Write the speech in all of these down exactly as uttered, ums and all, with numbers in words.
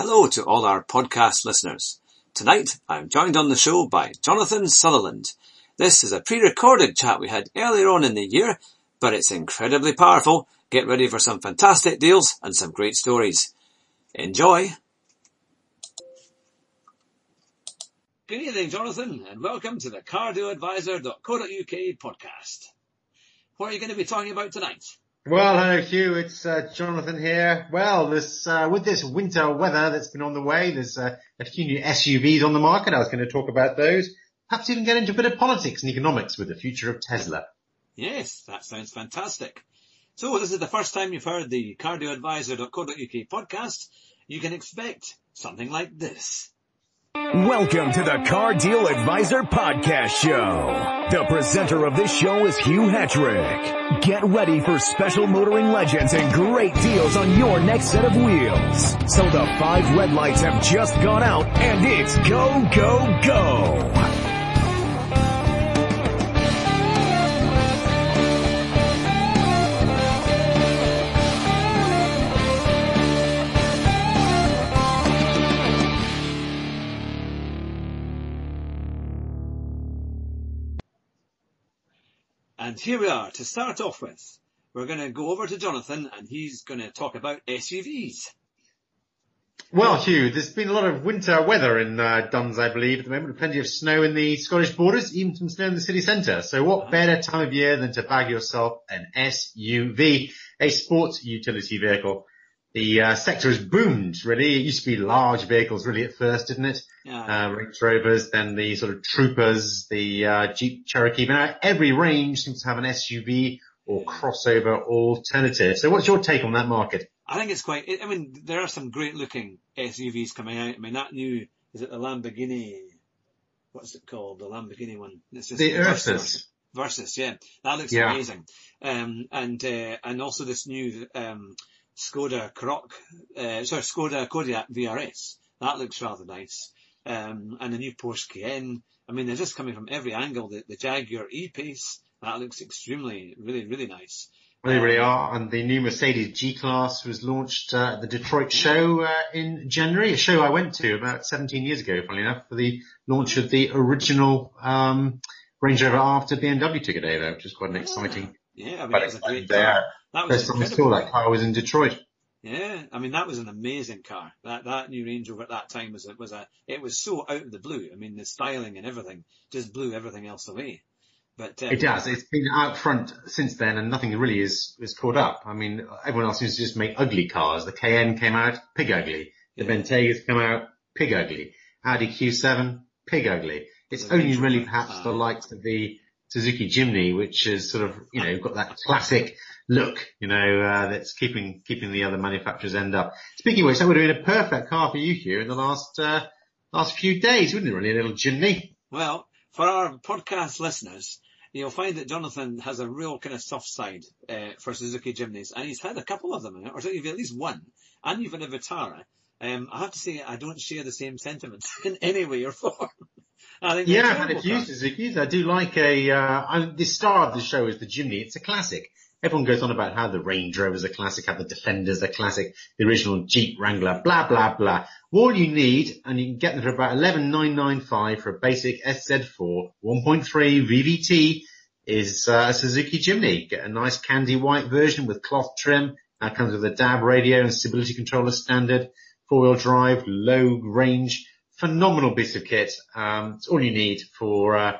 Hello to all our podcast listeners. Tonight, I'm joined on the show by Jonathan Sutherland. This is a pre-recorded chat we had earlier on in the year, but it's incredibly powerful. Get ready for some fantastic deals and some great stories. Enjoy. Good evening, Jonathan, and welcome to the Cardo Advisor dot co dot U K podcast. What are you going to be talking about tonight? Well, hello Hugh, it's uh, Jonathan here. Well, this uh, with this winter weather that's been on the way, there's uh, a few new S U Vs on the market. I was going to talk about those. Perhaps even get into a bit of politics and economics with the future of Tesla. Yes, that sounds fantastic. So this is the first time you've heard the Cardo Advisor dot co dot U K podcast. You can expect something like this. Welcome to the Car Deal Advisor Podcast Show. The presenter of this show is Hugh Hatrick. Get ready for special motoring legends and great deals on your next set of wheels. So the five red lights have just gone out and it's go, go, go. And here we are to start off with. We're going to go over to Jonathan and he's going to talk about S U Vs. Well, Hugh, there's been a lot of winter weather in uh, Duns, I believe, at the moment. Plenty of snow in the Scottish borders, even some snow in the city centre. So what better time of year than to bag yourself an S U V, a sports utility vehicle. The uh, sector has boomed, really. It used to be large vehicles, really, at first, didn't it? Yeah. Uh, Range Rovers, then the sort of Troopers, the uh, Jeep Cherokee. But now every range seems to have an S U V or crossover alternative. So what's your take on that market? I think it's quite... I mean, there are some great-looking S U Vs coming out. I mean, that new... Is it the Lamborghini? What's it called? The Lamborghini one. It's just the Ursus. Versus, yeah. That looks yeah. amazing. Um, and uh, and also this new... Um, Skoda Kodiaq, uh, sorry, Skoda Kodiaq V R S. That looks rather nice. Um, and the new Porsche Cayenne. I mean, they're just coming from every angle. The, the Jaguar E-Pace. That looks extremely, really, really nice. Well, they really are. And the new Mercedes G-Class was launched uh, at the Detroit show uh, in January. A show I went to about seventeen years ago, funnily enough, for the launch of the original um, Range Rover after B M W took it over, which was quite an exciting. Yeah, yeah I mean, that was a great car. That was First saw that car was in Detroit. Yeah, I mean that was an amazing car. That that new Range Rover at that time was a, was a it was so out of the blue. I mean the styling and everything just blew everything else away. But um, it does. It's been out front since then, and nothing really is is caught up. I mean everyone else seems to just make ugly cars. The Cayenne came out pig ugly. The yeah. Bentega's come out pig ugly. Audi Q seven pig ugly. It's the only really perhaps uh, the likes of the Suzuki Jimny, which is sort of you know got that classic. Look, you know, uh, that's keeping, keeping the other manufacturers end up. Speaking of which, that would have been a perfect car for you, Hugh, in the last, uh, last few days, wouldn't it really? A little Jimny. Well, for our podcast listeners, you'll find that Jonathan has a real kind of soft side, uh, for Suzuki Jimnys, and he's had a couple of them, or certainly at least one, and even a Vitara. Um, I have to say, I don't share the same sentiments in any way or form. I think yeah, I've had a few Suzukis. I do like a, uh, I, the star of the show is the Jimny. It's a classic. Everyone goes on about how the Range Rover's a classic, how the Defender's a classic, the original Jeep Wrangler, blah, blah, blah. All you need, and you can get them for about eleven thousand nine hundred ninety-five dollars for a basic S Z four one point three V V T, is uh, a Suzuki Jimny. Get a nice candy white version with cloth trim. That comes with a D A B radio and stability controller standard, four-wheel drive, low range. Phenomenal piece of kit. Um, it's all you need for uh,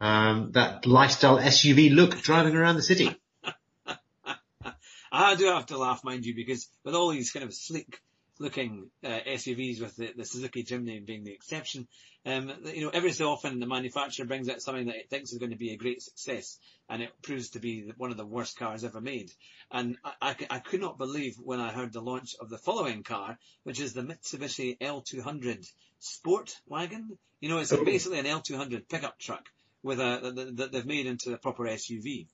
um, that lifestyle S U V look driving around the city. I do have to laugh, mind you, because with all these kind of sleek-looking uh, S U Vs, with the, the Suzuki Jimny being the exception, um, you know, every so often the manufacturer brings out something that it thinks is going to be a great success, and it proves to be one of the worst cars ever made. And I, I, I could not believe when I heard the launch of the following car, which is the Mitsubishi L two hundred Sport Wagon. You know, it's oh. basically an L two hundred pickup truck with a that, that they've made into a proper S U V.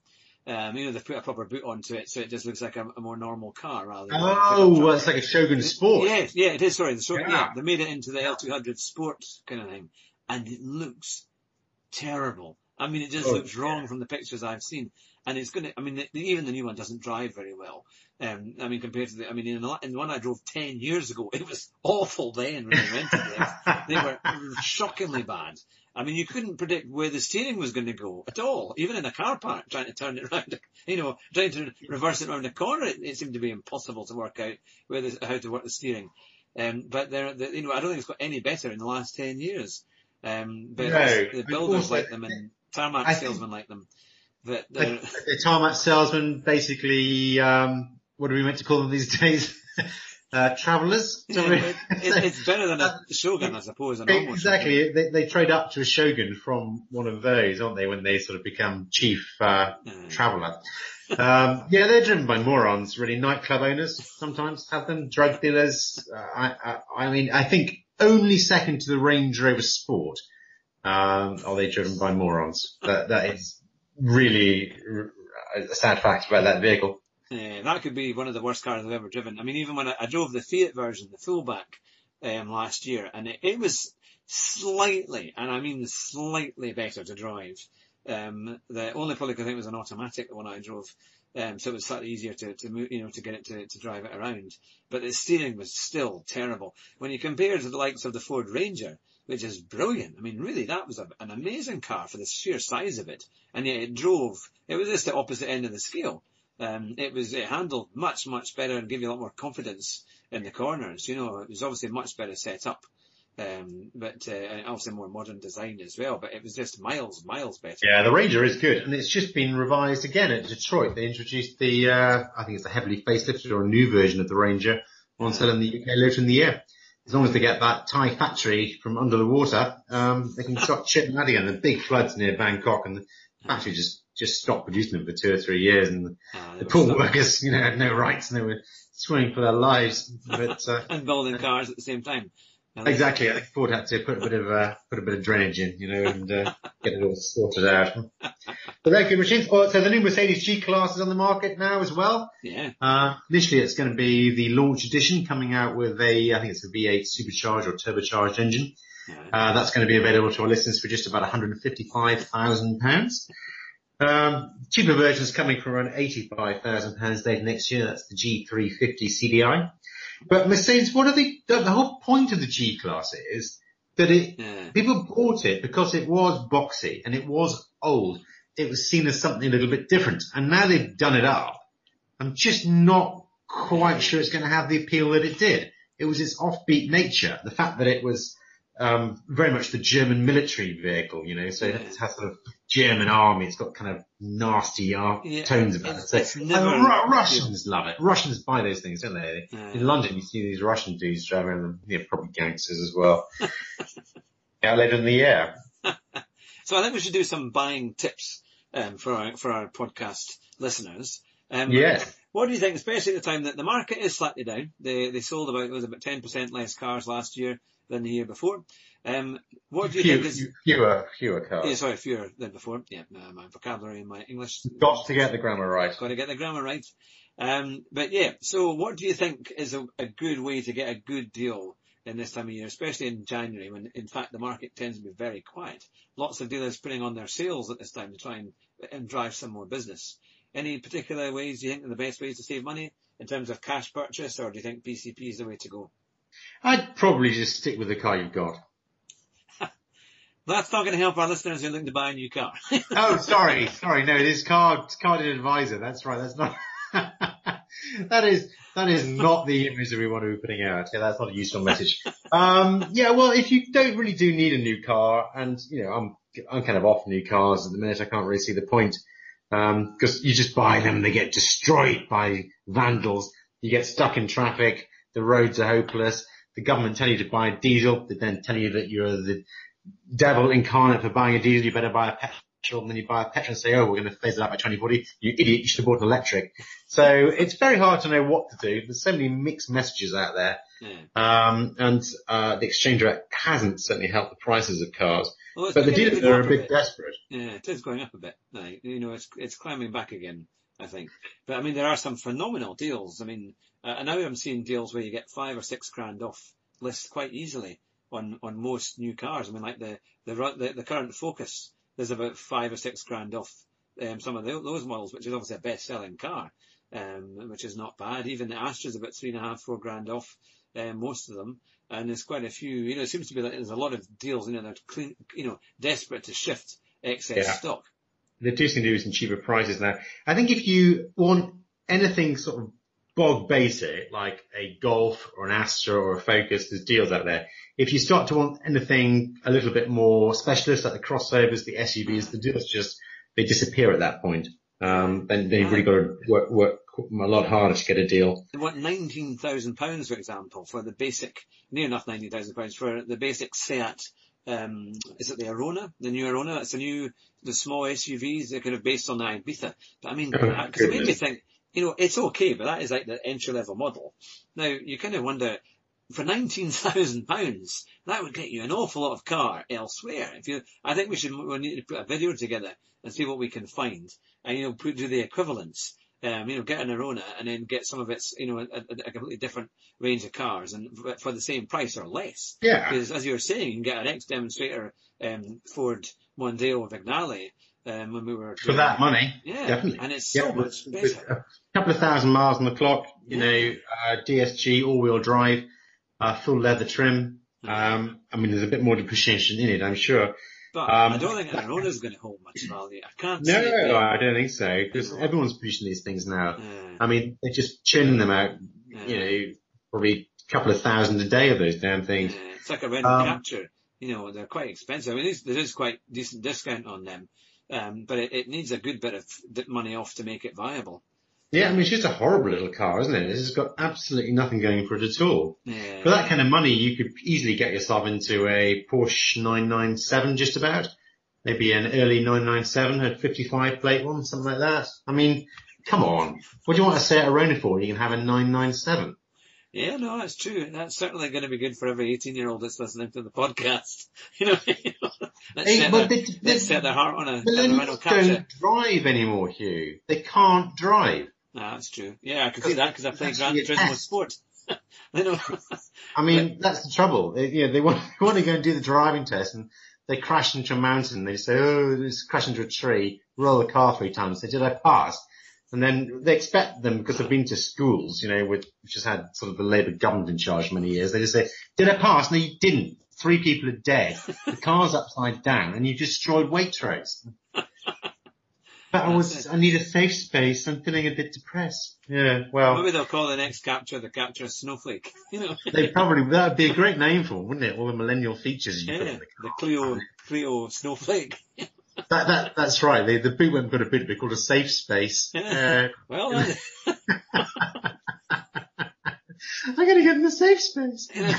Um, you know, they've put a proper boot onto it, so it just looks like a, a more normal car rather than... Oh, well, it's like a Shogun Sport. Yeah, yeah, it is, sorry. The Shogun, yeah. yeah, they made it into the L two hundred Sport kind of thing, and it looks terrible. I mean, it just oh, looks wrong yeah. from the pictures I've seen, and it's going to... I mean, the, even the new one doesn't drive very well. Um, I mean, compared to the, I mean, in the, in the one I drove ten years ago, it was awful then when I rented it. They were shockingly bad. I mean, you couldn't predict where the steering was going to go at all, even in a car park, trying to turn it around, you know, trying to reverse it around a corner. It, it seemed to be impossible to work out where this, how to work the steering. Um, but there, the, you know, I don't think it's got any better in the last ten years. Um, but no, the builders like them and tarmac I salesmen like them. That the, the tarmac salesmen basically, um, what are we meant to call them these days? uh, Travellers? Yeah, it, it, it's better than a Shogun, I suppose. An exactly. They, they trade up to a Shogun from one of those, aren't they, when they sort of become chief uh, mm. traveller. Um, yeah, they're driven by morons, really. Nightclub owners sometimes have them, drug dealers. Uh, I, I, I mean, I think only second to the Range Rover Sport um, are they driven by morons. That, that is really a sad fact about that vehicle. Yeah, that could be one of the worst cars I've ever driven. I mean, even when I, I drove the Fiat version, the Fullback, um, last year, and it, it was slightly, and I mean slightly better to drive. Um, the only product I think was an automatic, the one I drove, um, so it was slightly easier to, to move, you know, to get it to, to drive it around. But the steering was still terrible. When you compare to the likes of the Ford Ranger, which is brilliant. I mean, really, that was a, an amazing car for the sheer size of it. And yet it drove, it was just the opposite end of the scale. Um, it was, it handled much, much better and gave you a lot more confidence in the corners. You know, it was obviously much better set up. Um, but, uh, and obviously more modern design as well, but it was just miles, miles better. Yeah, the Ranger is good. And it's just been revised again at Detroit. They introduced the, uh, I think it's a heavily facelifted or a new version of the Ranger on sale in the U K later in the year. As long as they get that Thai factory from under the water, um, they can start shipping that again. The big floods near Bangkok and the factory just, just stopped producing them for two or three years. And ah, the poor workers, you know, had no rights and they were swimming for their lives. But, uh, and building cars at the same time. Now, exactly. I think Ford had to put a bit of, uh, put a bit of drainage in, you know, and, uh, get it all sorted out. But they're good machines. Oh, so the new Mercedes G-Class is on the market now as well. Yeah. Uh, initially it's going to be the launch edition coming out with a, I think it's a V eight supercharged or turbocharged engine. Yeah. Uh, that's going to be available to our listeners for just about one hundred fifty-five thousand pounds. Um, cheaper versions coming for around eighty-five thousand pounds later next year. That's the G three fifty C D I. But Mercedes, what are they, the whole point of the G-Class is that it, yeah. people bought it because it was boxy and it was old. It was seen as something a little bit different. And now they've done it up. I'm just not quite sure it's going to have the appeal that it did. It was its offbeat nature. The fact that it was, um, very much the German military vehicle, you know, so yeah. it has sort of German army. It's got kind of nasty ar- yeah, tones about it. So, Ru- Russians love it. Russians buy those things, don't they? Yeah. In London, you see these Russian dudes driving around, yeah, probably gangsters as well. Out later in the year. So I think we should do some buying tips, um, for our, for our podcast listeners. Um, yes. What do you think, especially at the time that the market is slightly down? They, they sold about, it was about ten percent less cars last year than the year before. Um, what do you fewer, think is... Fewer, fewer cars. Yeah, sorry, fewer than before. Yeah, no, my vocabulary and my English. Got to get the grammar right. Got to get the grammar right. Um, but yeah, so what do you think is a, a good way to get a good deal in this time of year, especially in January, when in fact the market tends to be very quiet? Lots of dealers putting on their sales at this time to try and, and drive some more business. Any particular ways do you think are the best ways to save money in terms of cash purchase, or do you think P C P is the way to go? I'd probably just stick with the car you've got. That's not going to help our listeners who are looking to buy a new car. Oh, sorry. Sorry. No, it is Card, Carded Advisor. That's right. That's not, that is, that is not the image that we want to be putting out. Yeah, that's not a useful message. Um, yeah, well, if you don't really do need a new car, and, you know, I'm, I'm kind of off new cars at the minute. I can't really see the point. Um, cause you just buy them and they get destroyed by vandals. You get stuck in traffic. The roads are hopeless. The government tell you to buy a diesel. They then tell you that you're the devil incarnate for buying a diesel. You better buy a petrol. And then you buy a petrol and say, oh, we're going to phase it out by twenty forty. You idiot. You should have bought an electric. So it's very hard to know what to do. There's so many mixed messages out there. Yeah. Um, and, uh, the exchange rate hasn't certainly helped the prices of cars. Well, but the dealers are a bit desperate. Yeah, it is going up a bit. Like, you know, it's, it's climbing back again, I think. But I mean, there are some phenomenal deals. I mean, Uh, and now I'm seeing deals where you get five or six grand off list quite easily on, on most new cars. I mean, like the, the, the, the current Focus, there's about five or six grand off, um, some of the, those models, which is obviously a best selling car. um, which is not bad. Even the Astra's about three and a half, four grand off, uh, most of them. And there's quite a few, you know, it seems to be like there's a lot of deals, you know, they're clean, you know, desperate to shift excess yeah. stock. They do seem to do some cheaper prices now. I think if you want anything sort of bog basic, like a Golf or an Astra or a Focus, there's deals out there. If you start to want anything a little bit more specialist, like the crossovers, the S U Vs, the deals just, they disappear at that point. Um, then they've really got to work, work a lot harder to get a deal. They want nineteen thousand pounds, for example, for the basic, near enough nineteen thousand pounds for the basic Seat. Um, is it the Arona, the new Arona? It's a new, the small S U Vs, they're kind of based on the Ibiza. But I mean, because oh, it made me think, you know, it's okay, but that is like the entry-level model. Now, you kind of wonder, for nineteen thousand pounds, that would get you an awful lot of car elsewhere. If you, I think we should, we need to put a video together and see what we can find, and, you know, put, do the equivalence. Um, you know, get an Arona and then get some of its, you know, a, a completely different range of cars and for, for the same price or less. Yeah. Because as you were saying, you can get an ex-demonstrator um, Ford Mondeo Vignale um, when we were for that money. Yeah, definitely. And it's so yeah, much with, better. With a couple of thousand miles on the clock, you yeah. know, uh, D S G all-wheel drive, uh, full leather trim. Um, I mean, there's a bit more depreciation in it, I'm sure. But um, I don't think an Arona's going to hold much value. I can't no, see it. No, I don't think so, because everyone's producing these things now. Yeah. I mean, they're just churning them out, yeah. you know, probably a couple of thousand a day of those damn things. Yeah. It's like a Renault um, Captur. You know, they're quite expensive. I mean, there is quite decent discount on them, um, but it, it needs a good bit of money off to make it viable. Yeah, I mean, it's just a horrible little car, isn't it? It's just got absolutely nothing going for it at all. Yeah. For that kind of money, you could easily get yourself into a Porsche nine nine seven just about. Maybe an early nine nine seven, a fifty-five plate one, something like that. I mean, come on. What do you want to say at Arona for? You can have a nine nine seven. Yeah, no, that's true. That's certainly going to be good for every eighteen-year-old that's listening to the podcast. You know, you know let's, hey, set their, they, let's they, set their heart on a rental capture. They don't drive anymore, Hugh. They can't drive. No, that's true. Yeah, I can see that because I played Gran Turismo Sport. They don't I mean, that's the trouble. They, you know, they want, they want to go and do the driving test, and they crash into a mountain. They say, "Oh, let's crash into a tree." Roll the car three times. They did. I pass, and then they expect them because they've been to schools, you know, which has had sort of the Labour government in charge for many years. They just say, "Did I pass?" No, you didn't. Three people are dead. The car's upside down, and you destroyed Waitrose. But I was, I need a safe space. I'm feeling a bit depressed. Yeah, well. Maybe they'll call the next capture the capture Snowflake. You know. They probably, that would be a great name for it, wouldn't it? All the millennial features you yeah, put in the car. The Clio, Clio Snowflake. that, that, that's right. They, the boot went got a boot. They called a safe space. Yeah. Uh, well, then. I'm going to get in the safe space. Yeah.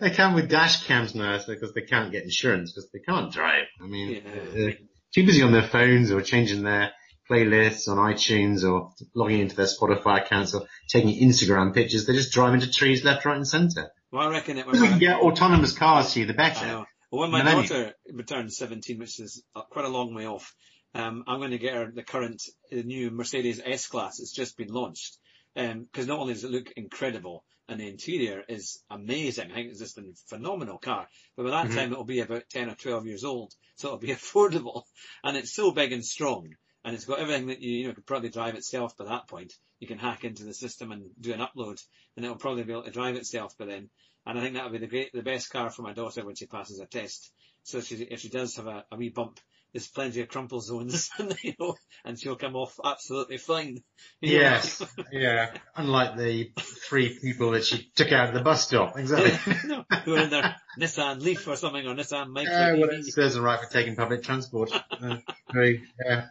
They come with dash cams now because they can't get insurance because they can't drive. I mean, yeah. they're too busy on their phones or changing their playlists on iTunes or logging into their Spotify accounts or taking Instagram pictures. They just drive into trees left, right and centre. Well, I reckon it would be... Yeah, autonomous cars to you, the better. Well, when my and daughter you... returns seventeen, which is quite a long way off, um, I'm going to get her the current, the new Mercedes S-Class. It's just been launched. Because um, not only does it look incredible, and the interior is amazing. I think it's just a phenomenal car. But by that mm-hmm. time, it'll be about ten or twelve years old, so it'll be affordable. And it's so big and strong, and it's got everything that you, you know, could probably drive itself by that point. You can hack into the system and do an upload, and it'll probably be able to drive itself by then. And I think that'll be the great, the best car for my daughter when she passes her test. So if she, if she does have a, a wee bump, there's plenty of crumple zones, you know, and she'll come off absolutely fine. Yes, yeah, unlike the three people that she took out of the bus stop, exactly. No, who were in their Nissan Leaf or something, or Nissan Micro. Yeah, well, it serves them right for taking public transport. uh, very, yeah.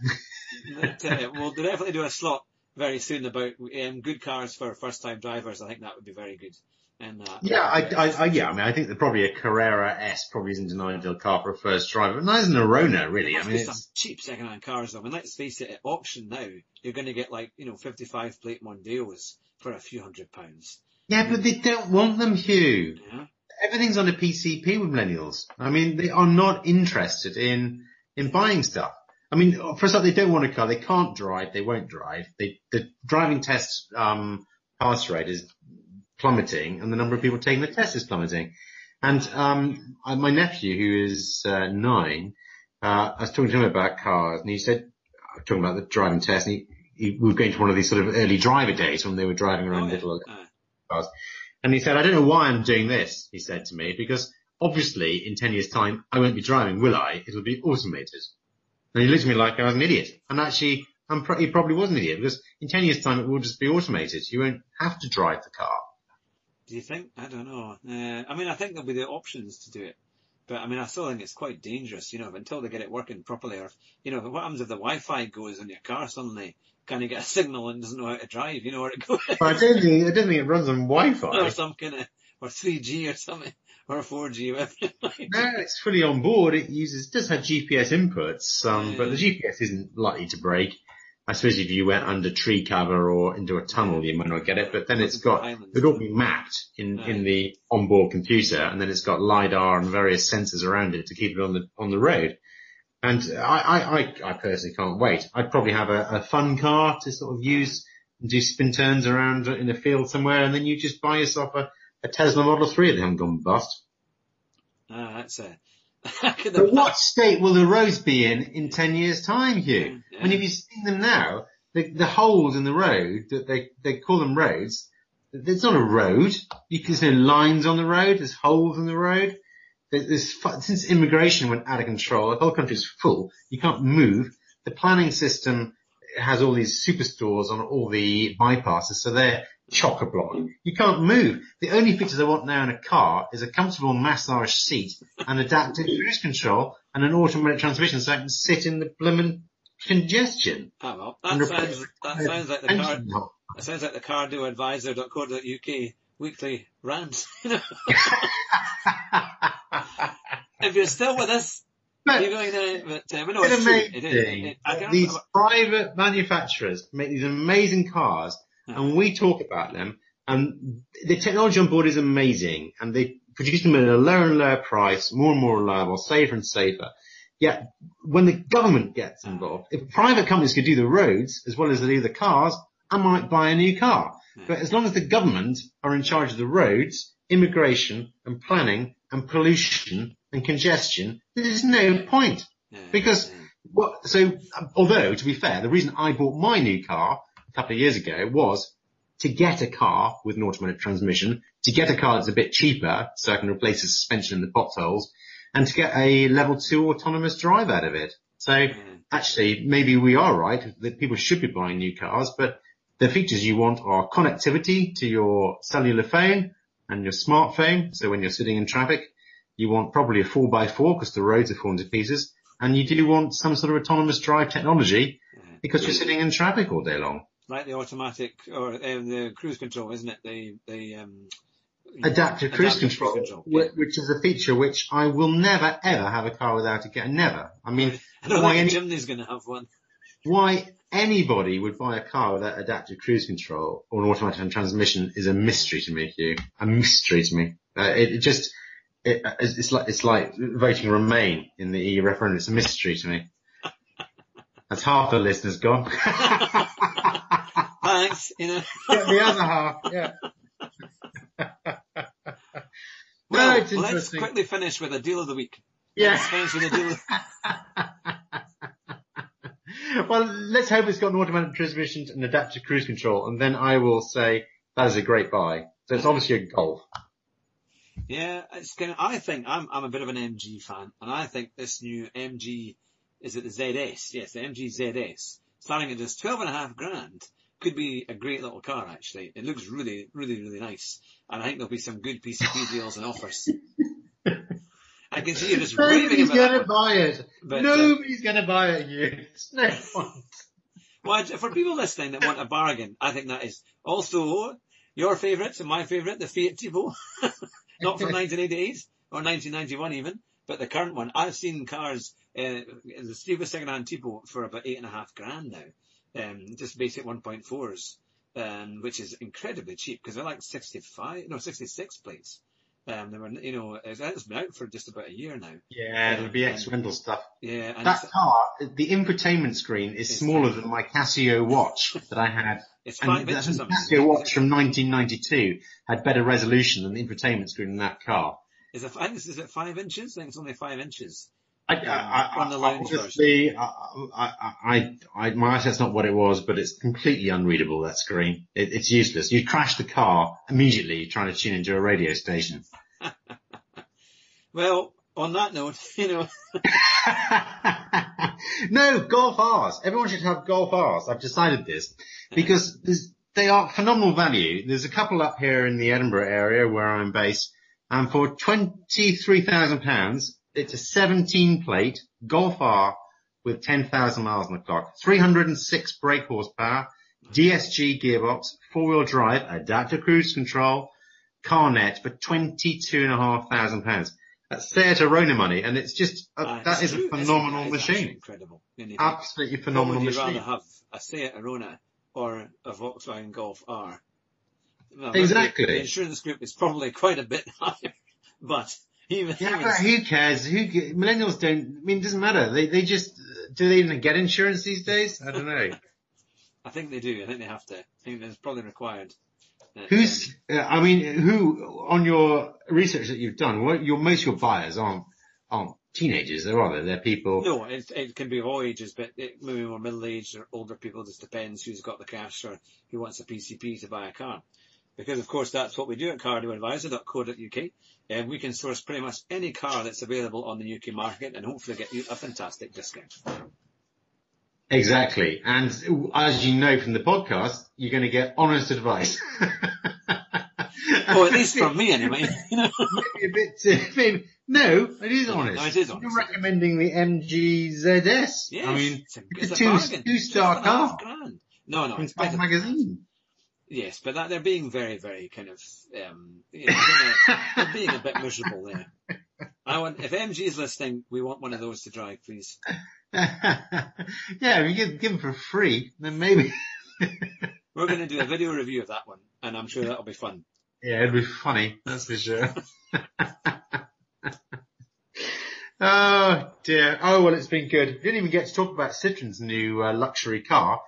But, uh, we'll definitely do a slot very soon about um, good cars for first-time drivers. I think that would be very good. And, uh, yeah, I, I, I, yeah, I mean, I think that probably a Carrera S probably isn't an ideal car for a first driver, and that isn't a Arona, really. There must I mean, be some cheap second-hand cars, though. I mean, let's face it, at auction now, you're going to get like, you know, fifty-five plate Mondeos for a few hundred pounds. Yeah, and but they don't want them, Hugh. Yeah. Everything's on a P C P with millennials. I mean, they are not interested in, in buying stuff. I mean, for a start, they don't want a car. They can't drive. They won't drive. They, the driving test, um, pass rate is plummeting, and the number of people taking the test is plummeting. And um my nephew, who is uh, nine, uh I was talking to him about cars, and he said, were talking about the driving test, and he, he, we were going to one of these sort of early driver days when they were driving around oh, little yeah. cars. And he said, I don't know why I'm doing this, he said to me, because obviously in ten years' time, I won't be driving, will I? It'll be automated. And he looked at me like I was an idiot. And actually, I'm pro- he probably was an idiot, because in ten years' time, it will just be automated. You won't have to drive the car. Do you think? I don't know. Uh, I mean, I think there'll be the options to do it. But, I mean, I still think it's quite dangerous, you know, until they get it working properly. Or, you know, what happens if the Wi-Fi goes in your car suddenly? Can you get a signal and doesn't know how to drive? You know where it goes? I don't think, I don't think it runs on Wi-Fi. Or some kind of, or three G or something, or four G. No, it's fully on board. It uses, it does have G P S inputs, um, yeah. but the G P S isn't likely to break. I suppose if you went under tree cover or into a tunnel, you might not get it, but then it's got, it'd all be mapped in, right. in the onboard computer, and then it's got LiDAR and various sensors around it to keep it on the, on the road. And I, I, I personally can't wait. I'd probably have a, a fun car to sort of use and do spin turns around in a field somewhere, and then you just buy yourself a, a Tesla Model three that haven't gone bust. Ah, oh, that's it. But what state will the roads be in in ten years' time, Hugh? Yeah. I mean, if you've seen them now, the, the holes in the road, that they, they call them roads, it's not a road. You can see lines on the road, there's holes in the road. There's, there's, since immigration went out of control, the whole country's full, you can't move. The planning system has all these superstores on all the bypasses, so they're chock-a-block. You can't move. The only features I want now in a car is a comfortable massage seat, an adaptive cruise control, and an automatic transmission, so I can sit in the blooming congestion. Oh, well, that sounds, that sounds like the car. Hole. That sounds like the Cardo Advisor dot co dot U K weekly rant. If you're still with us. But, You're going there, but, uh, but no, it's amazing. It is, it, it, I these remember. private manufacturers make these amazing cars, yeah. and we talk about them, and the technology on board is amazing, and they produce them at a lower and lower price, more and more reliable, safer and safer. Yet, when the government gets involved, if private companies could do the roads as well as they do the cars, I might buy a new car. Yeah. But as long as the government are in charge of the roads, immigration and planning and pollution and congestion, there's no point. Because, what, so, although, to be fair, the reason I bought my new car a couple of years ago was to get a car with an automatic transmission, to get a car that's a bit cheaper so I can replace the suspension in the potholes, and to get a level two autonomous drive out of it. So, actually, maybe we are right that people should be buying new cars, but the features you want are connectivity to your cellular phone and your smartphone, so when you're sitting in traffic, you want probably a four by four because the roads are falling to pieces, and you do want some sort of autonomous drive technology because you're sitting in traffic all day long. Like the automatic or um, the cruise control, isn't it? The, the um, adaptive, know, cruise, adaptive control, cruise control, yeah. which is a feature which I will never ever have a car without it. Never. I mean, I don't think Jimny's going to have one. Why anybody would buy a car without adaptive cruise control or an automatic transmission is a mystery to me, Hugh. A mystery to me. Uh, it, it just, it, it's like it's like voting Remain in the E U referendum. It's a mystery to me. That's half the listeners gone. Thanks. You know. Yeah, the other half. Yeah. Well, no, let's quickly finish with a deal of the week. Yeah. Let's finish with a deal of Well, let's hope it's got an automatic transmission and adaptive cruise control, and then I will say that is a great buy. So it's obviously a Golf. Yeah, it's kind of, I think I'm I'm a bit of an M G fan, and I think this new M G, is it the Z S? Yes, the M G Z S, starting at just twelve and a half grand, could be a great little car. Actually, it looks really, really, really nice, and I think there'll be some good P C P deals and offers. I can see you just Nobody's going to buy it. But, Nobody's uh, going to buy it, you. It's no point. Well, for people listening that want a bargain, I think that is also your favourite and my favourite, the Fiat Tipo. Not from nineteen eighty-eight or nineteen ninety-one even, but the current one. I've seen cars, uh, the stupid second-hand Tipo for about eight and a half grand now. Um, just basic one point fours, um, which is incredibly cheap because they're like sixty-five, no, sixty-six plates. Um, they were, you know, it's been out for just about a year now. Yeah, it'll be ex-Wendell stuff. Yeah. And that car, the infotainment screen is smaller than my Casio watch that I had. It's five inches. And the Casio watch from nineteen ninety-two had better resolution than the infotainment screen in that car. Is it, I think, is it five inches? I think it's only five inches. I, I, I, on the loans obviously, I, I, I, I, my eyesight's not what it was, but it's completely unreadable, that screen. It, it's useless. You crash the car immediately trying to tune into a radio station. Well, on that note, you know. No, Golf R's. Everyone should have Golf R's. I've decided this because they are phenomenal value. There's a couple up here in the Edinburgh area where I'm based, and for twenty-three thousand pounds, it's a seventeen plate Golf R with ten thousand miles on the clock, three hundred six brake horsepower, D S G gearbox, four-wheel drive, adaptive cruise control, car net for twenty-two and a half thousand pounds. That's Seat Arona money, and it's just a, uh, that is true. a phenomenal it's, it's machine. Incredible, absolutely phenomenal machine. Would you rather have a Seat Arona or a Volkswagen Golf R? Well, exactly. The insurance group is probably quite a bit higher, but. Even, yeah, but who cares? Who millennials don't. I mean, it doesn't matter. They they just do they even get insurance these days? I don't know. I think they do. I think they have to. I think it's probably required. Who's? Um, I mean, who on your research that you've done? What your most of your buyers aren't aren't teenagers, though, are they? They're people. No, it, it can be of all ages, but it, maybe more middle aged or older people. Just depends who's got the cash or who wants a P C P to buy a car. Because, of course, that's what we do at Cardo Advisor dot co dot U K. And we can source pretty much any car that's available on the U K market and hopefully get you a fantastic discount. Exactly. And as you know from the podcast, you're going to get honest advice. Oh, at least from me, anyway. Maybe a bit too, maybe, no, it is honest. No, it is honest. You're recommending the M G Z S. Yes, I mean, it's a, it's it's a, a two, two-star car. Grand. No, no, it's better than magazine. Yes, but that, they're being very, very kind of, um, you know, they're, they're being a bit miserable there. I want, if M G's listening, we want one of those to drive, please. Yeah, if you give, give them for free, then maybe. We're going to do a video review of that one, and I'm sure that'll be fun. Yeah, it'll be funny, that's for sure. Oh dear. Oh, well, it's been good. We didn't even get to talk about Citroën's new uh, luxury car.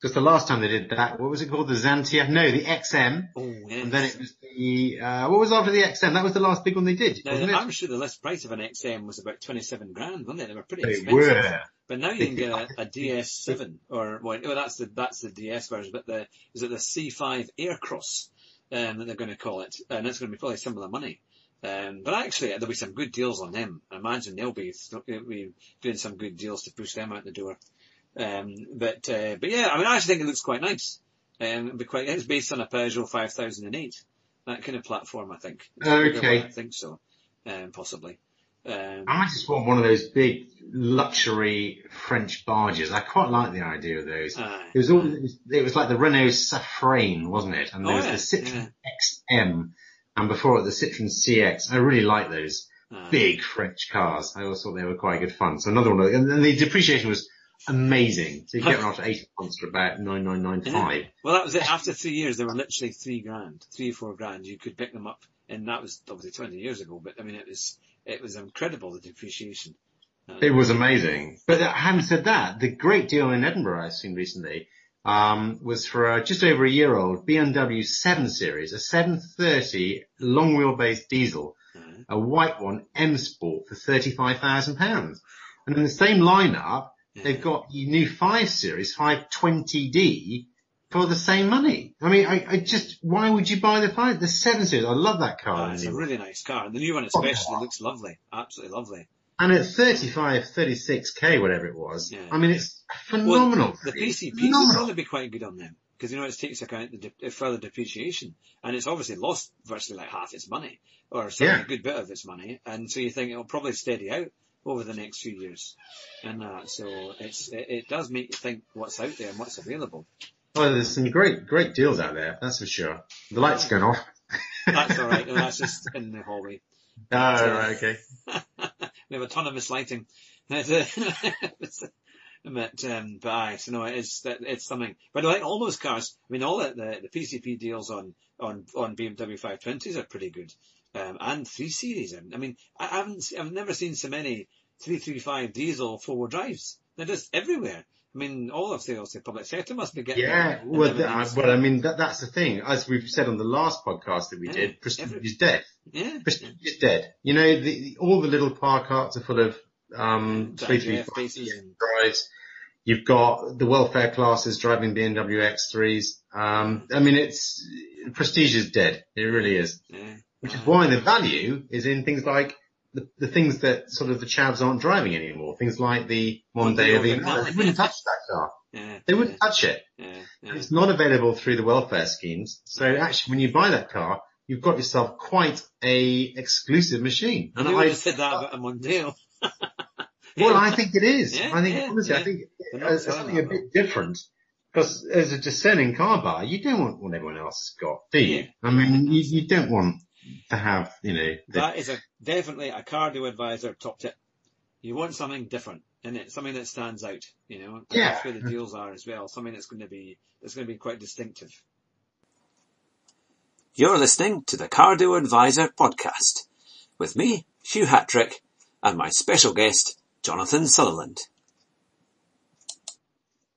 Because the last time they did that, what was it called? The Xantia? No, the X M. Oh, yes. And then it was the, uh, what was after the X M? That was the last big one they did. Now, wasn't it? I'm sure the list price of an X M was about twenty-seven grand, wasn't it? They were pretty they expensive. Were. But now you can get a, a D S seven or, well, oh, that's the, that's the D S version, but the, is it the C five Aircross, um, that they're going to call it? And it's going to be probably similar money. Um, but actually, there'll be some good deals on them. I imagine they'll be, they'll be doing some good deals to push them out the door. Um, but, uh, but yeah, I mean, I actually think it looks quite nice. Um, it'd be quite, it's based on a Peugeot five thousand eight, that kind of platform, I think. It's okay. One, I think so, um, possibly. Um, I just want one of those big luxury French barges. I quite like the idea of those. Uh, it was all, it was, it was like the Renault Safrane, wasn't it? And there oh, was yeah, the Citroën yeah. X M, and before it, the Citroën C X. I really like those uh, big French cars. I always thought they were quite good fun. So another one, and the depreciation was amazing. So you get one after eight months for about nine nine nine five. Well, that was it. After three years, they were literally three grand, three four grand. You could pick them up, and that was obviously twenty years ago. But I mean, it was it was incredible, the depreciation. Um, it was amazing. But uh, having said that, the great deal in Edinburgh I've seen recently um was for a just over a year old B M W seven series, a seven thirty long wheelbase diesel, uh-huh. a white one M Sport for thirty five thousand pounds, and in the same lineup. They've got the new five series, five twenty D, for the same money. I mean, I, I just, why would you buy the five? The seven series, I love that car. Oh, it's a really nice car. And the new one especially oh, looks lovely. Absolutely lovely. And at thirty-five, thirty-six K, whatever it was, yeah. I mean, it's phenomenal. Well, the P C P will probably be quite good on them. Because, you know, it takes account the de- further depreciation. And it's obviously lost virtually like half its money. Or certainly yeah. a good bit of its money. And so you think it'll probably steady out over the next few years, and uh, so it's it, it does make you think what's out there and what's available. Oh, there's some great great deals out there, that's for sure. The light's going off. That's all right. No, that's just in the hallway. Oh, uh, right, okay. We have autonomous lighting. But, um, but I, so no, it's it's something. But like all those cars, I mean, all the the, the P C P deals on on on B M W five twenties are pretty good. Um, and three series. I mean, I haven't, I've never seen so many three thirty-five diesel four-wheel drives. They're just everywhere. I mean, all of the, the public sector must be getting Yeah, well, the, I, well, I mean, that, that's the thing. As we've said on the last podcast that we yeah, did, prestige every, is dead. Yeah. Prestige is dead. You know, the, the, all the little park carts are full of um, three thirty-five drives. You've got the welfare classes driving B M W X threes. Um, I mean, it's prestige is dead. It really is. Yeah. Which is why the value is in things like the, the things that sort of the chavs aren't driving anymore. Things like the Mondeo Velar. They wouldn't touch that car. Yeah, they wouldn't yeah, touch it. Yeah, yeah. It's not available through the welfare schemes. So actually, when you buy that car, you've got yourself quite a exclusive machine. And I said that about a Mondeo. Well, yeah. I think it is. Yeah, I think, yeah, honestly, yeah. I think it's something a bit different. Because as a discerning car buyer, you don't want what everyone else has got, do you? Yeah. I mean, you, you don't want to have, you know. The... That is a, definitely a Cardo Advisor top tip. You want something different, innit? Something that stands out, you know. And yeah. That's where the deals are as well. Something that's going to be, that's going to be quite distinctive. You're listening to the Cardo Advisor podcast with me, Hugh Hatrick, and my special guest, Jonathan Sutherland.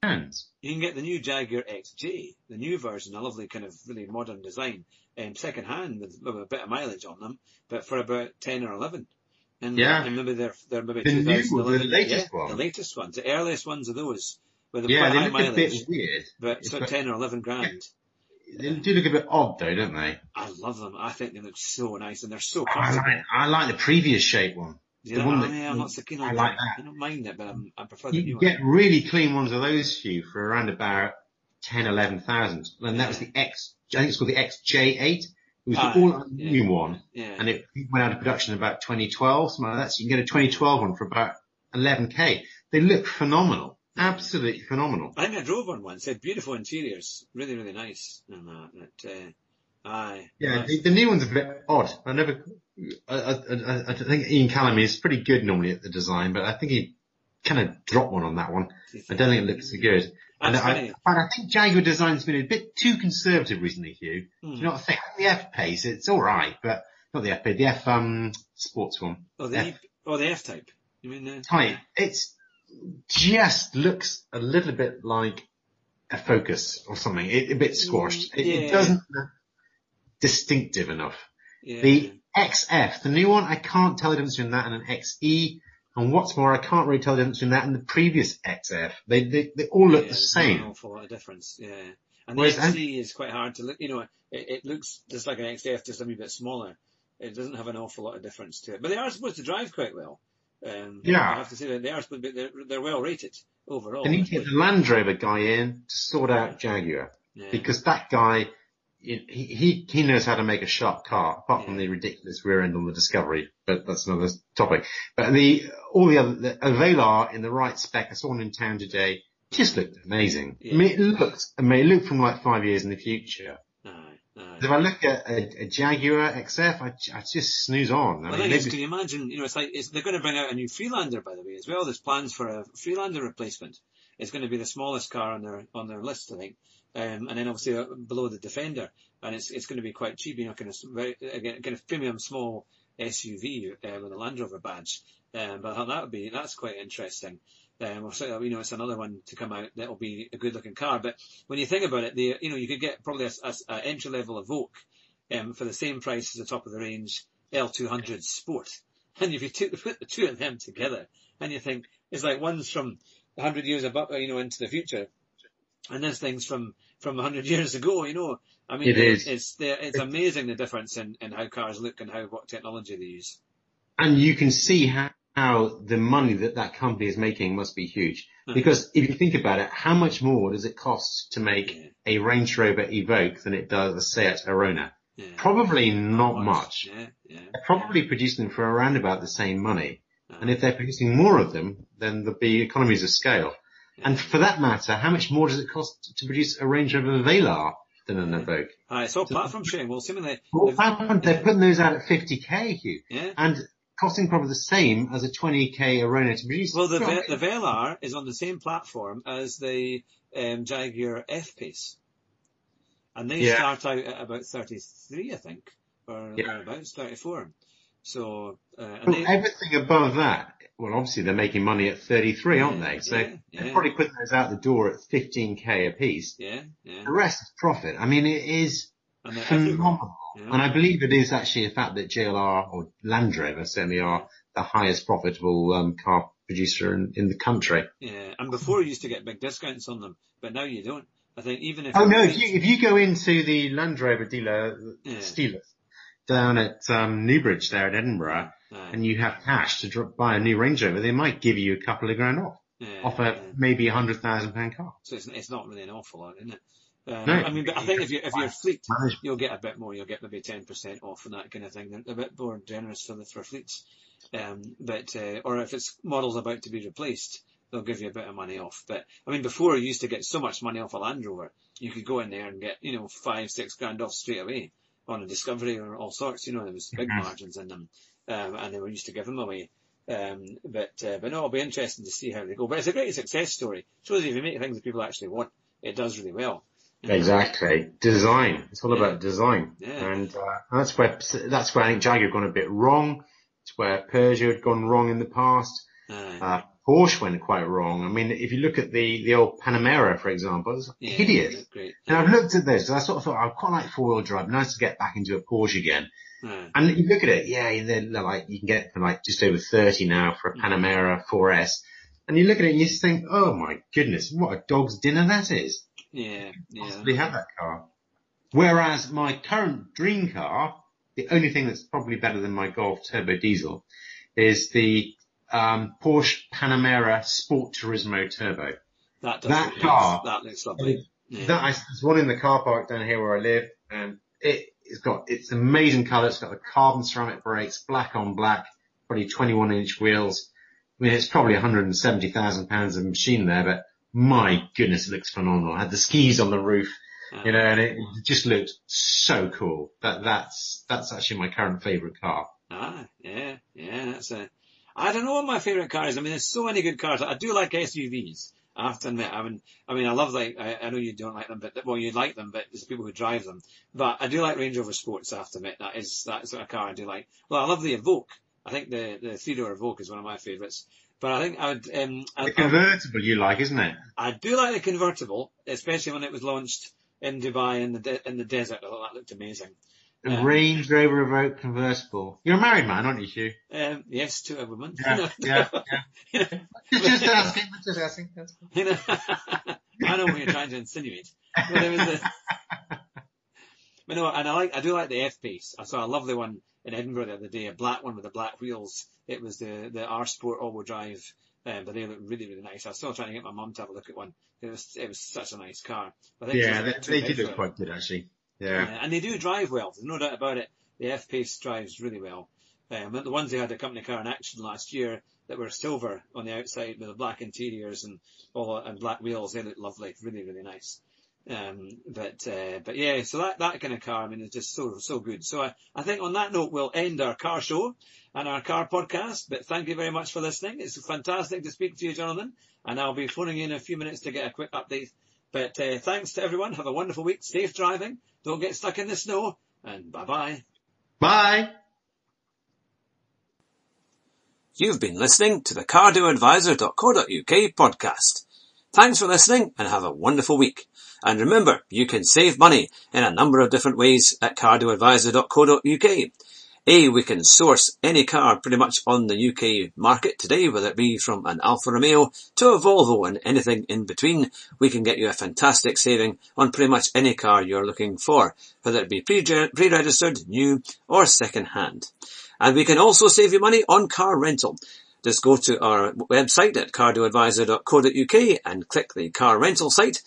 And you can get the new Jaguar X J, the new version, a lovely kind of really modern design, um, second hand with, with a bit of mileage on them, but for about ten or eleven. And, yeah. and maybe they're, they're maybe the two thousand eleven. The latest yeah, one. The latest ones. The earliest ones are those with yeah, quite high mileage. Yeah, they look a bit weird. But so ten or eleven grand. They yeah. do look a bit odd though, don't they? I love them. I think they look so nice and they're so comfortable. I like, I like the previous shape one. You know, one that, oh, yeah, I'm not so keen on I like that. that. I don't mind it, but I'm, I prefer the you new one. You get really clean ones of those, Hugh, for around about ten, eleven thousand. And that was the X, I think it's called the X J eight. It was ah, the all yeah. new one, yeah. and it went out of production in about twenty twelve, something like that. So you can get a twenty twelve one for about eleven K. They look phenomenal, absolutely phenomenal. I think I drove one once. They had beautiful interiors, really, really nice. And that, but, uh, aye. Yeah, the, the new one's a bit odd. I never, I, I, I think Ian Callum is pretty good normally at the design, but I think he kind of dropped one on that one. I don't think it looks so good. And I, I think Jaguar design's been a bit too conservative recently, Hugh. Hmm. Do you know what I think? The F-Pace, it's alright, but not the F-Pace, the F, um, sports one. Oh, the F, oh, the F-Type. You mean the... Type. It's just looks a little bit like a Focus or something. It, a bit squashed. It, yeah. it doesn't look distinctive enough. Yeah. The X F, the new one, I can't tell the difference between that and an X E. And what's more, I can't really tell the difference between that and the previous X F. They they, they all look yeah, the same. An awful lot of difference, yeah. And the X C is quite hard to look. You know, it, it looks just like an X F, just a wee bit smaller. It doesn't have an awful lot of difference to it. But they are supposed to drive quite well. Um, yeah. I have to say that they are supposed to be. They're, they're well rated overall. They need to get the Land Rover guy in to sort out Jaguar yeah. because that guy. He, he, he knows how to make a sharp car, apart yeah. from the ridiculous rear end on the Discovery, but that's another topic. But the, all the other, the Velar in the right spec, I saw one in town today, just looked amazing. Yeah. I mean, it looks, I mean, it looked from like five years in the future. No, no. If I look at a, a Jaguar X F, I, I just snooze on. I well, mean, maybe... Can you imagine, you know, it's like, it's, they're going to bring out a new Freelander, by the way, as well. There's plans for a Freelander replacement. It's going to be the smallest car on their, on their list, I think. Um, and then obviously uh, below the Defender, and it's it's going to be quite cheap, you know, kind of very, again, kind of premium small S U V uh, with a Land Rover badge. Um, but I thought that would be that's quite interesting. Um, or so, you know, it's another one to come out that will be a good looking car. But when you think about it, the you know you could get probably a, a, a entry level Evoque um, for the same price as the top of the range L two hundred Sport. And if you t- put the two of them together, and you think it's like one's from one hundred years above, you know, into the future. And this thing's from, from one hundred years ago, you know. I mean, it is. It's, it's amazing the difference in, in how cars look and how what technology they use. And you can see how, how the money that that company is making must be huge. Uh-huh. Because if you think about it, how much more does it cost to make yeah. a Range Rover Evoque than it does a Seat Arona? Yeah. Probably not, not much. much. Yeah. Yeah. They're probably yeah. producing them for around about the same money. Uh-huh. And if they're producing more of them, then there'll be economies of scale. And for that matter, how much more does it cost to produce a Range Rover Velar than an Evoque? Uh, it's all platform sharing. Well, seemingly... Well, they're putting those out at fifty K, Hugh. Yeah. And costing probably the same as a twenty K Arona to produce. Well, the, Ve- the Velar is on the same platform as the um, Jaguar F-Pace. And they yeah. start out at about thirty-three, I think, or yeah. about thirty-four. So, uh, and well, they... everything above that, well, obviously they're making money at thirty-three, yeah, aren't they? So yeah, yeah. they're probably putting those out the door at fifteen K a piece. Yeah, yeah. The rest is profit. I mean, it is and phenomenal. Yeah. And I believe it is actually a fact that J L R or Land Rover certainly are the highest profitable um, car producer in, in the country. Yeah, and before you used to get big discounts on them, but now you don't. I think even if oh no, if you if you go into the Land Rover dealer, yeah. Steelers down at um, Newbridge there in Edinburgh, yeah. and you have cash to drop, buy a new Range Rover, they might give you a couple of grand off, yeah. off a yeah. maybe a hundred thousand pound car. So it's it's not really an awful lot, isn't it? Um, no, I mean, but I think if you if your fleet, you'll get a bit more. You'll get maybe ten percent off and that kind of thing. They're a bit more generous for the for fleets, um, but uh, or if it's models about to be replaced, they'll give you a bit of money off. But I mean, before you used to get so much money off a Land Rover, you could go in there and get you know five six grand off straight away on a Discovery or all sorts. You know, there was big mm-hmm. margins in them, um, and they were used to give them away. Um, but uh, but no, it'll be interesting to see how they go. But it's a great success story. Shows if you make things that people actually want, it does really well. Exactly. Design. It's all yeah. about design. Yeah. And uh, that's where that's where I think Jaguar had gone a bit wrong. It's where Peugeot had gone wrong in the past. Uh, uh, Porsche went quite wrong. I mean, if you look at the, the old Panamera, for example, it's yeah, hideous. Great. And yeah. I've looked at this and I sort of thought, I quite like four-wheel drive. Nice to get back into a Porsche again. Uh, and you look at it, yeah, they're like, you can get it for like just over thirty now for a Panamera four S. And you look at it and you just think, oh my goodness, what a dog's dinner that is. Yeah, yeah. Possibly have that car. Whereas my current dream car, the only thing that's probably better than my Golf Turbo Diesel, is the um, Porsche Panamera Sport Turismo Turbo. That, does that look car, nice. That looks lovely. Yeah. That I, there's one in the car park down here where I live, and it, it's got it's amazing colour. It's got the carbon ceramic brakes, black on black, probably twenty-one inch wheels. I mean, it's probably one hundred seventy thousand pounds of machine there, but. My goodness, it looks phenomenal. I had the skis on the roof, you know, and it just looked so cool. That that's that's actually my current favourite car. Ah, yeah, yeah, that's a. I don't know what my favourite car is. I mean, there's so many good cars. I do like S U Vs. I have to admit, I mean, I mean, I love like I, I know you don't like them, but well, you like them, but there's people who drive them. But I do like Range Rover Sports. I have to admit, that is that sort of car I do like. Well, I love the Evoque. I think the the three door Evoque is one of my favourites. But I think I would... Um, I, the convertible I, you like, isn't it? I do like the convertible, especially when it was launched in Dubai in the de- in the desert. I thought that looked amazing. The um, Range Rover Evoque convertible. You're a married man, aren't you, Hugh? Um, yes, to a woman. Yeah, no, yeah, no. yeah. You know, just asking, just asking. You know, I know what you're trying to insinuate. But, there was the, but no, and I, like, I do like the F-Pace. I saw a lovely one in Edinburgh the other day, a black one with the black wheels. It was the, the R Sport all-wheel drive, um, but they looked really, really nice. I was still trying to get my mum to have a look at one. It was it was such a nice car. I think yeah, they, they did look quite good, actually. Yeah. Uh, and they do drive well. There's no doubt about it. The F-Pace drives really well. Um, the ones they had a company car in action last year that were silver on the outside with the black interiors and all and black wheels, they looked lovely, really, really nice. Um, but, uh, but yeah, so that, that kind of car, I mean, it's just so, so good. So I, I think on that note, we'll end our car show and our car podcast, but thank you very much for listening. It's fantastic to speak to you, Jonathan, and I'll be phoning you in a few minutes to get a quick update. But, uh, thanks to everyone. Have a wonderful week. Safe driving. Don't get stuck in the snow, and bye bye. Bye. You've been listening to the Cardo Advisor dot co dot U K podcast. Thanks for listening and have a wonderful week. And remember, you can save money in a number of different ways at Cardo Advisor dot co dot U K. A, we can source any car pretty much on the U K market today, whether it be from an Alfa Romeo to a Volvo and anything in between. We can get you a fantastic saving on pretty much any car you're looking for, whether it be pre-registered, new or second-hand. And we can also save you money on car rental. Just go to our website at Cardo Advisor dot co dot U K and click the car rental site.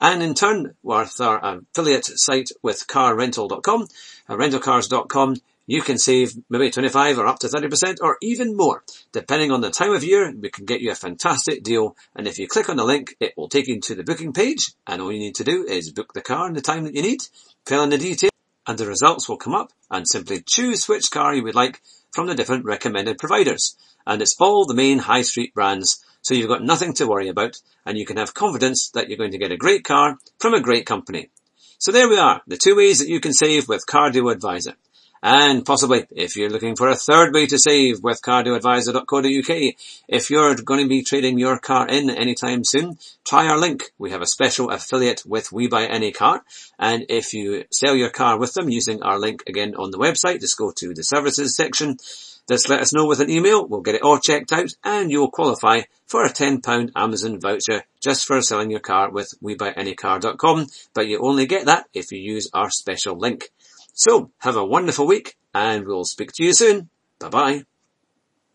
And in turn, with our affiliate site with car rental dot com, rental cars dot com, you can save maybe twenty-five or up to thirty percent or even more. Depending on the time of year, we can get you a fantastic deal. And if you click on the link, it will take you to the booking page. And all you need to do is book the car in the time that you need, fill in the details, and the results will come up. And simply choose which car you would like from the different recommended providers. And it's all the main high street brands, so you've got nothing to worry about, and you can have confidence that you're going to get a great car from a great company. So there we are, the two ways that you can save with Cardo Advisor. And possibly, if you're looking for a third way to save with Cardo Advisor dot co dot U K, if you're going to be trading your car in anytime soon, try our link. We have a special affiliate with WeBuyAnyCar, and if you sell your car with them using our link again on the website, just go to the services section. Just let us know with an email, we'll get it all checked out and you'll qualify for a ten pound Amazon voucher just for selling your car with we buy any car dot com, but you only get that if you use our special link. So, have a wonderful week and we'll speak to you soon. Bye bye.